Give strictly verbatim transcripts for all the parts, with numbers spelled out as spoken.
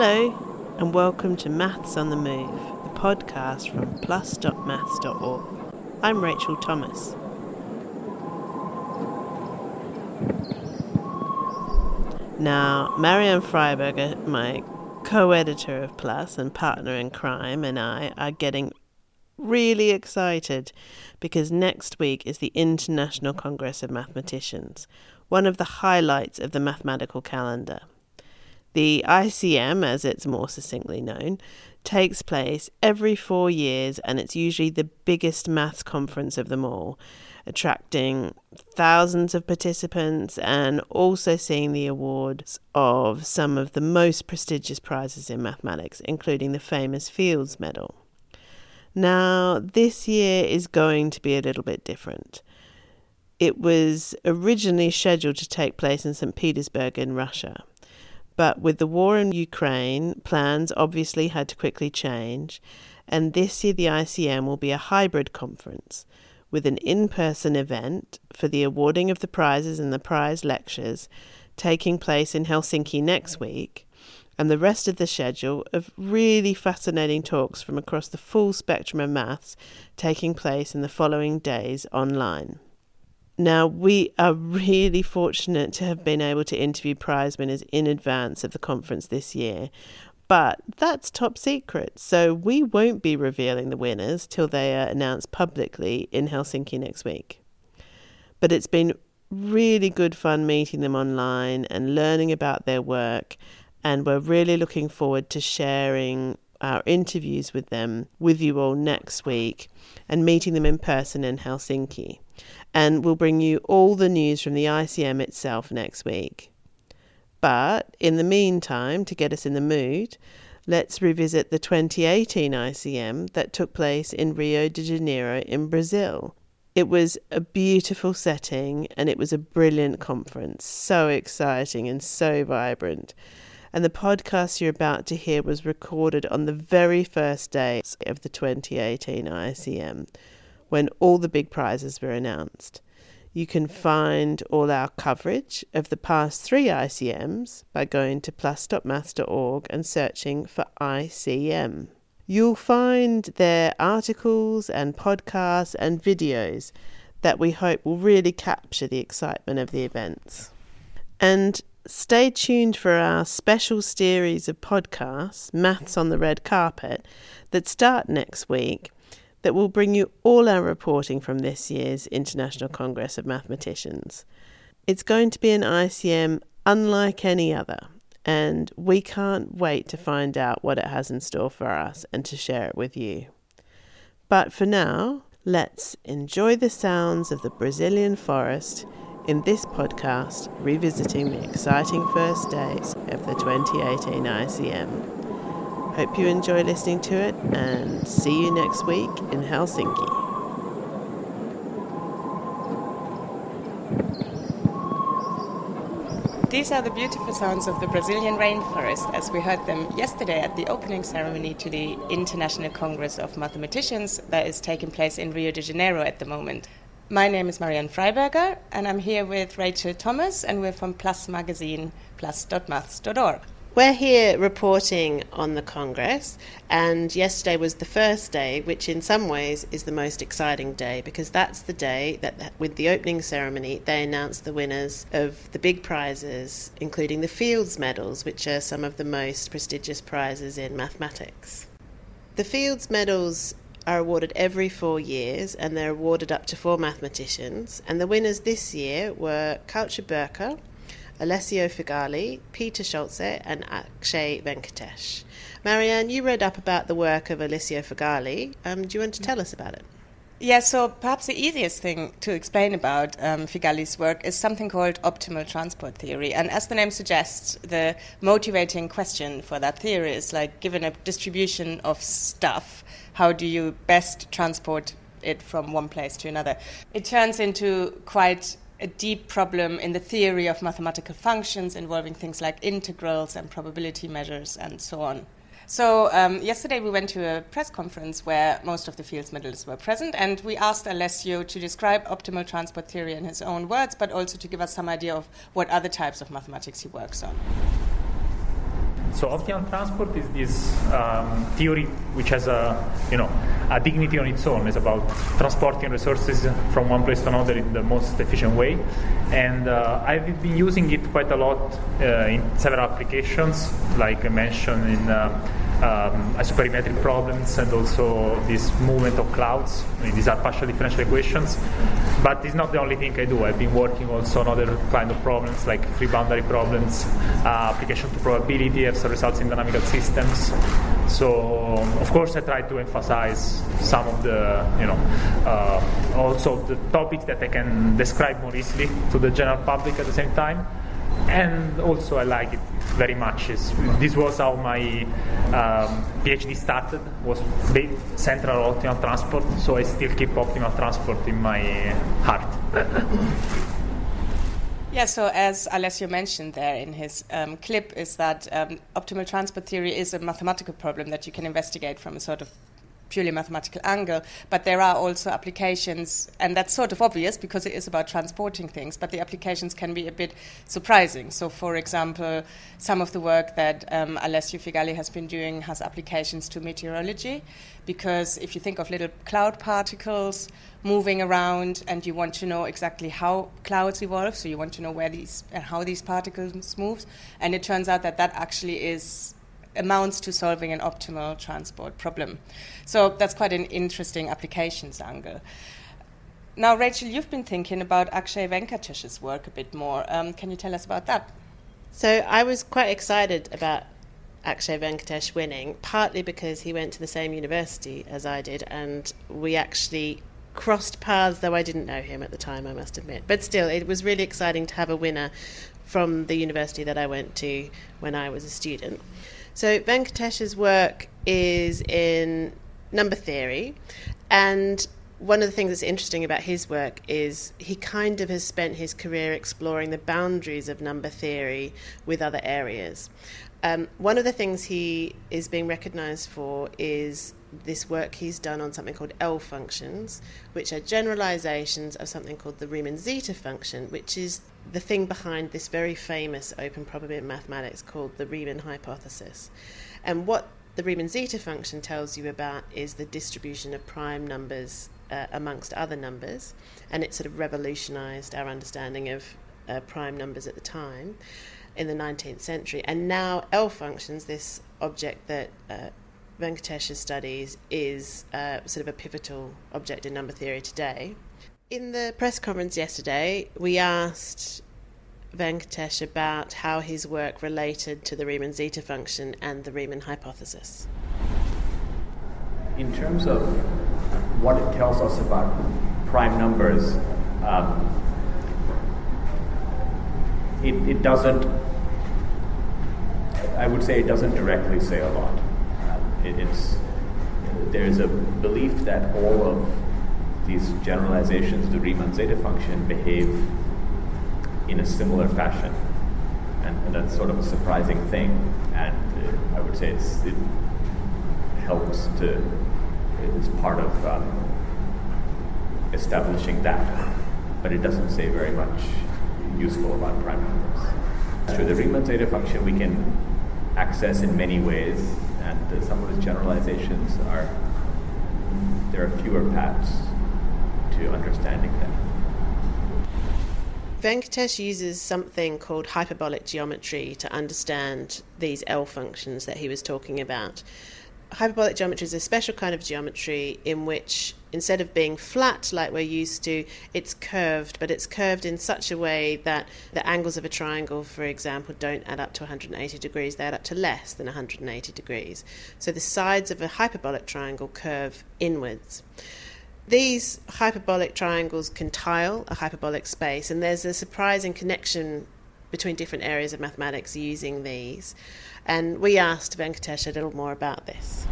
Hello and welcome to Maths on the Move, the podcast from plus dot maths dot org. I'm Rachel Thomas. Now, Marianne Freiberger, my co-editor of PLUS and partner in crime, and I are getting really excited because next week is the International Congress of Mathematicians, one of the highlights of the mathematical calendar. The I C M, as it's more succinctly known, takes place every four years and it's usually the biggest maths conference of them all, attracting thousands of participants and also seeing the awards of some of the most prestigious prizes in mathematics, including the famous Fields Medal. Now, this year is going to be a little bit different. It was originally scheduled to take place in Saint Petersburg in Russia. But with the war in Ukraine, plans obviously had to quickly change, and this year the I C M will be a hybrid conference with an in-person event for the awarding of the prizes and the prize lectures taking place in Helsinki next week, and the rest of the schedule of really fascinating talks from across the full spectrum of maths taking place in the following days online. Now, we are really fortunate to have been able to interview prize winners in advance of the conference this year, but that's top secret, so we won't be revealing the winners till they are announced publicly in Helsinki next week. But it's been really good fun meeting them online and learning about their work, and we're really looking forward to sharing our interviews with them with you all next week and meeting them in person in Helsinki. And we'll bring you all the news from the I C M itself next week. But in the meantime, to get us in the mood, let's revisit the twenty eighteen I C M that took place in Rio de Janeiro in Brazil. It was a beautiful setting and it was a brilliant conference, so exciting and so vibrant. And the podcast you're about to hear was recorded on the very first day of the twenty eighteen I C M, when all the big prizes were announced. You can find all our coverage of the past three I C Ms by going to plus dot maths dot org and searching for I C M. You'll find their articles and podcasts and videos that we hope will really capture the excitement of the events. And stay tuned for our special series of podcasts, Maths on the Red Carpet, that start next week, that will bring you all our reporting from this year's International Congress of Mathematicians. It's going to be an I C M unlike any other, and we can't wait to find out what it has in store for us and to share it with you. But for now, let's enjoy the sounds of the Brazilian forest in this podcast, revisiting the exciting first days of the twenty eighteen I C M. Hope you enjoy listening to it and see you next week in Helsinki. These are the beautiful sounds of the Brazilian rainforest as we heard them yesterday at the opening ceremony to the International Congress of Mathematicians that is taking place in Rio de Janeiro at the moment. My name is Marianne Freiberger, and I'm here with Rachel Thomas, and we're from PLUS magazine, plus dot maths dot org. We're here reporting on the Congress, and yesterday was the first day, which in some ways is the most exciting day, because that's the day that, with the opening ceremony, they announced the winners of the big prizes, including the Fields Medals, which are some of the most prestigious prizes in mathematics. The Fields Medals are awarded every four years and they're awarded up to four mathematicians, and the winners this year were Caucher Birkar, Alessio Figalli, Peter Scholze and Akshay Venkatesh. Marianne, you read up about the work of Alessio Figalli. Um, do you want to tell us about it? Yeah, so perhaps the easiest thing to explain about um, Figalli's work is something called optimal transport theory. And as the name suggests, the motivating question for that theory is, like, given a distribution of stuff, how do you best transport it from one place to another? It turns into quite a deep problem in the theory of mathematical functions involving things like integrals and probability measures and so on. So um, yesterday we went to a press conference where most of the Fields medalists were present, and we asked Alessio to describe optimal transport theory in his own words, but also to give us some idea of what other types of mathematics he works on. So optimal transport is this um, theory which has a, you know, a dignity on its own. It's about transporting resources from one place to another in the most efficient way. And uh, I've been using it quite a lot uh, in several applications, like I mentioned in uh, Um, isoperimetric problems, and also this movement of clouds. I mean, these are partial differential equations, but it's not the only thing I do. I've been working also on other kind of problems, like free boundary problems, uh, application to probability, as results in dynamical systems. So of course I try to emphasize some of the, you know, uh, also the topics that I can describe more easily to the general public at the same time. And also I like it very much. It's, this was how my um, PhD started, was central optimal transport, so I still keep optimal transport in my heart. Yeah, so as Alessio mentioned there in his um, clip, is that um, optimal transport theory is a mathematical problem that you can investigate from a sort of purely mathematical angle, but there are also applications, and that's sort of obvious because it is about transporting things, but the applications can be a bit surprising. So for example, some of the work that um, Alessio Figalli has been doing has applications to meteorology, because if you think of little cloud particles moving around and you want to know exactly how clouds evolve, so you want to know where these and how these particles move, and it turns out that that actually is amounts to solving an optimal transport problem. So that's quite an interesting applications angle. Now, Rachel, you've been thinking about Akshay Venkatesh's work a bit more. Um, can you tell us about that? So I was quite excited about Akshay Venkatesh winning, partly because he went to the same university as I did, and we actually crossed paths, though I didn't know him at the time, I must admit. But still, it was really exciting to have a winner from the university that I went to when I was a student. So Venkatesh's work is in number theory, and one of the things that's interesting about his work is he kind of has spent his career exploring the boundaries of number theory with other areas. Um, one of the things he is being recognised for is this work he's done on something called L-functions, which are generalisations of something called the Riemann zeta function, which is the thing behind this very famous open problem in mathematics called the Riemann hypothesis. And what the Riemann zeta function tells you about is the distribution of prime numbers uh, amongst other numbers, and it sort of revolutionised our understanding of uh, prime numbers at the time in the nineteenth century. And now L-functions, this object that uh, Venkatesh's studies, is uh, sort of a pivotal object in number theory today. In the press conference yesterday, we asked Venkatesh about how his work related to the Riemann zeta function and the Riemann hypothesis. In terms of what it tells us about prime numbers, um, it, it doesn't, I would say it doesn't directly say a lot. It, it's, there's a belief that all of these generalizations, the Riemann zeta function, behave in a similar fashion, and, and that's sort of a surprising thing. And uh, I would say it's, it helps to, it's part of um, establishing that, but it doesn't say very much useful about prime numbers. So the Riemann zeta function we can access in many ways, and uh, some of its generalizations are, there are fewer paths to understanding them. Venkatesh uses something called hyperbolic geometry to understand these L functions that he was talking about. Hyperbolic geometry is a special kind of geometry in which, instead of being flat like we're used to, it's curved, but it's curved in such a way that the angles of a triangle, for example, don't add up to one hundred eighty degrees, they add up to less than one hundred eighty degrees. So the sides of a hyperbolic triangle curve inwards. These hyperbolic triangles can tile a hyperbolic space, and there's a surprising connection between different areas of mathematics using these. And we asked Venkatesh a little more about this.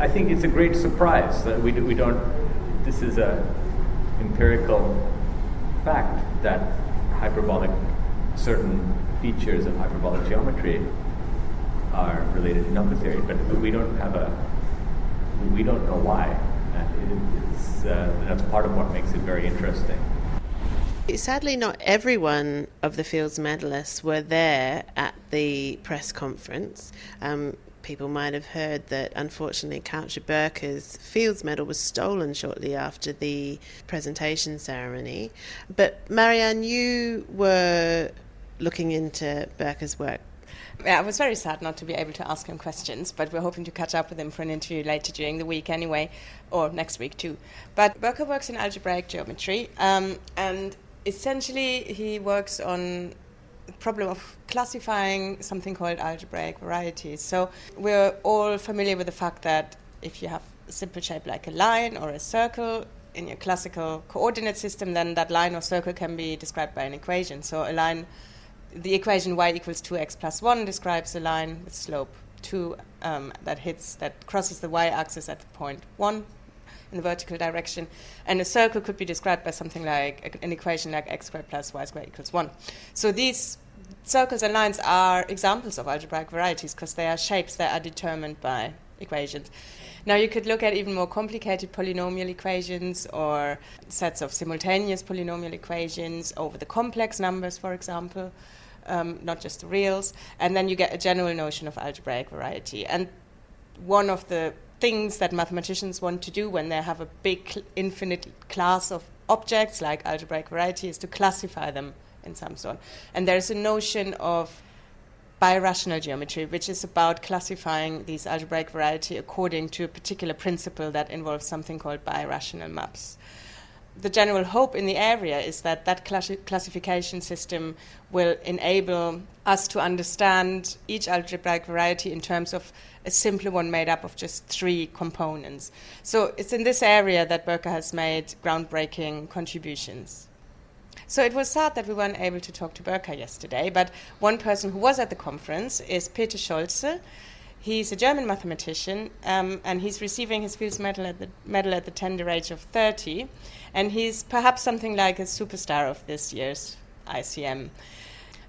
I think it's a great surprise that we, do, we don't, this is an empirical fact that hyperbolic, certain features of hyperbolic geometry are related to number theory, but we don't have a, we don't know why. It's, uh, that's part of what makes it very interesting. Sadly, not everyone of the Fields medalists were there at the press conference. Um, people might have heard that, unfortunately, Caucher Birkar's Fields medal was stolen shortly after the presentation ceremony. But Marianne, you were looking into Birkar's work. Yeah, I was very sad not to be able to ask him questions, but we're hoping to catch up with him for an interview later during the week anyway, or next week too. But Birkar works in algebraic geometry, um, and essentially he works on the problem of classifying something called algebraic varieties. So we're all familiar with the fact that if you have a simple shape like a line or a circle in your classical coordinate system, then that line or circle can be described by an equation. So a line... The equation y equals two x plus one describes a line with slope two um, that hits, that crosses the y-axis at the point one in the vertical direction. And a circle could be described by something like an equation like x squared plus y squared equals one. So these circles and lines are examples of algebraic varieties because they are shapes that are determined by equations. Now you could look at even more complicated polynomial equations or sets of simultaneous polynomial equations over the complex numbers, for example, um, not just the reals, and then you get a general notion of algebraic variety. And one of the things that mathematicians want to do when they have a big cl- infinite class of objects like algebraic variety is to classify them in some sort. And there's a notion of birational geometry, which is about classifying these algebraic variety according to a particular principle that involves something called birational maps. The general hope in the area is that that classi- classification system will enable us to understand each algebraic variety in terms of a simpler one made up of just three components. So it's in this area that Birkar has made groundbreaking contributions. So it was sad that we weren't able to talk to Birkar yesterday, but one person who was at the conference is Peter Scholze. He's a German mathematician, um, and he's receiving his Fields medal at the medal at the tender age of thirty, and he's perhaps something like a superstar of this year's I C M.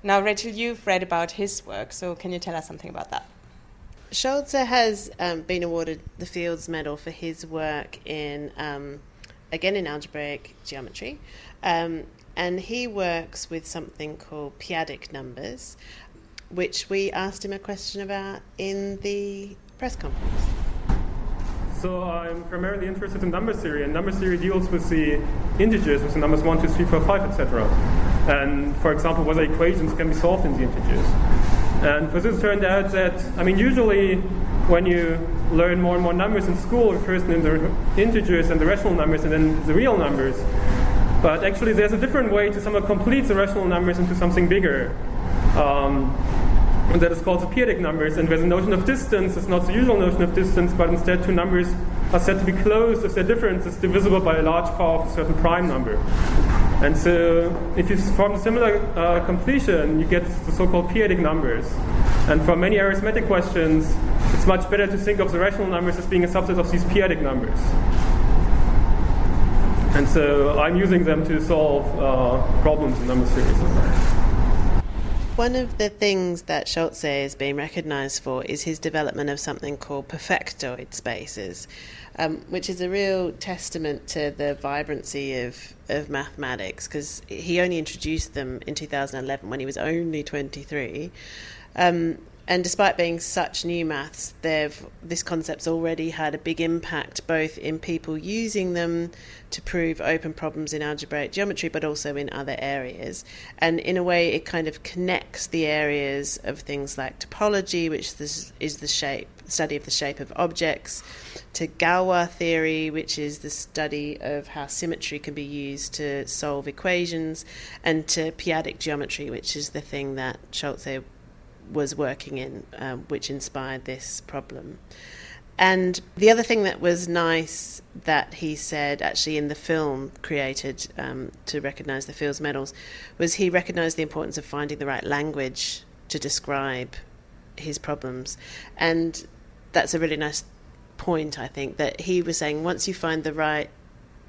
Now, Rachel, you've read about his work, so can you tell us something about that? Scholze has um, been awarded the Fields medal for his work in, um, again, in algebraic geometry. Um, And he works with something called p-adic numbers, which we asked him a question about in the press conference. So I'm primarily interested in number theory, and number theory deals with the integers, with the numbers one, two, three, four, five, et cetera. And, for example, whether equations can be solved in the integers. And for this, it turned out that, I mean, usually when you learn more and more numbers in school, you first learn the integers and the rational numbers and then the real numbers. But actually, there's a different way to somehow complete the rational numbers into something bigger. Um, and that is called the p-adic numbers, and where the notion of distance is not the usual notion of distance, but instead two numbers are said to be close if their difference is divisible by a large power of a certain prime number. And so if you form a similar uh, completion, you get the so-called p-adic numbers. And for many arithmetic questions, it's much better to think of the rational numbers as being a subset of these p-adic numbers. And so I'm using them to solve uh, problems in number theory. One of the things that Scholze is being recognized for is his development of something called perfectoid spaces, um, which is a real testament to the vibrancy of, of mathematics, because he only introduced them in two thousand eleven when he was only twenty-three. Um, And despite being such new maths, they've, this concept's already had a big impact both in people using them to prove open problems in algebraic geometry, but also in other areas. And in a way, it kind of connects the areas of things like topology, which this is the shape, study of the shape of objects, to Galois theory, which is the study of how symmetry can be used to solve equations, and to p-adic geometry, which is the thing that Scholze was working in, uh, which inspired this problem. And the other thing that was nice that he said, actually in the film created um, to recognise the Fields medals, was he recognised the importance of finding the right language to describe his problems. And that's a really nice point, I think, that he was saying once you find the right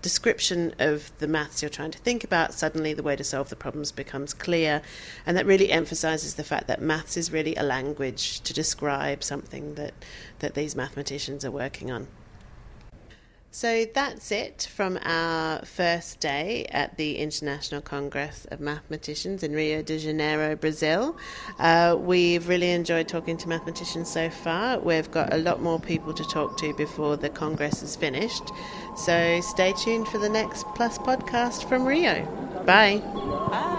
description of the maths you're trying to think about, suddenly the way to solve the problems becomes clear. And that really emphasizes the fact that maths is really a language to describe something that, that these mathematicians are working on. So that's it from our first day at the International Congress of Mathematicians in Rio de Janeiro, Brazil. Uh, we've really enjoyed talking to mathematicians so far. We've got a lot more people to talk to before the Congress is finished. So stay tuned for the next PLUS podcast from Rio. Bye. Bye.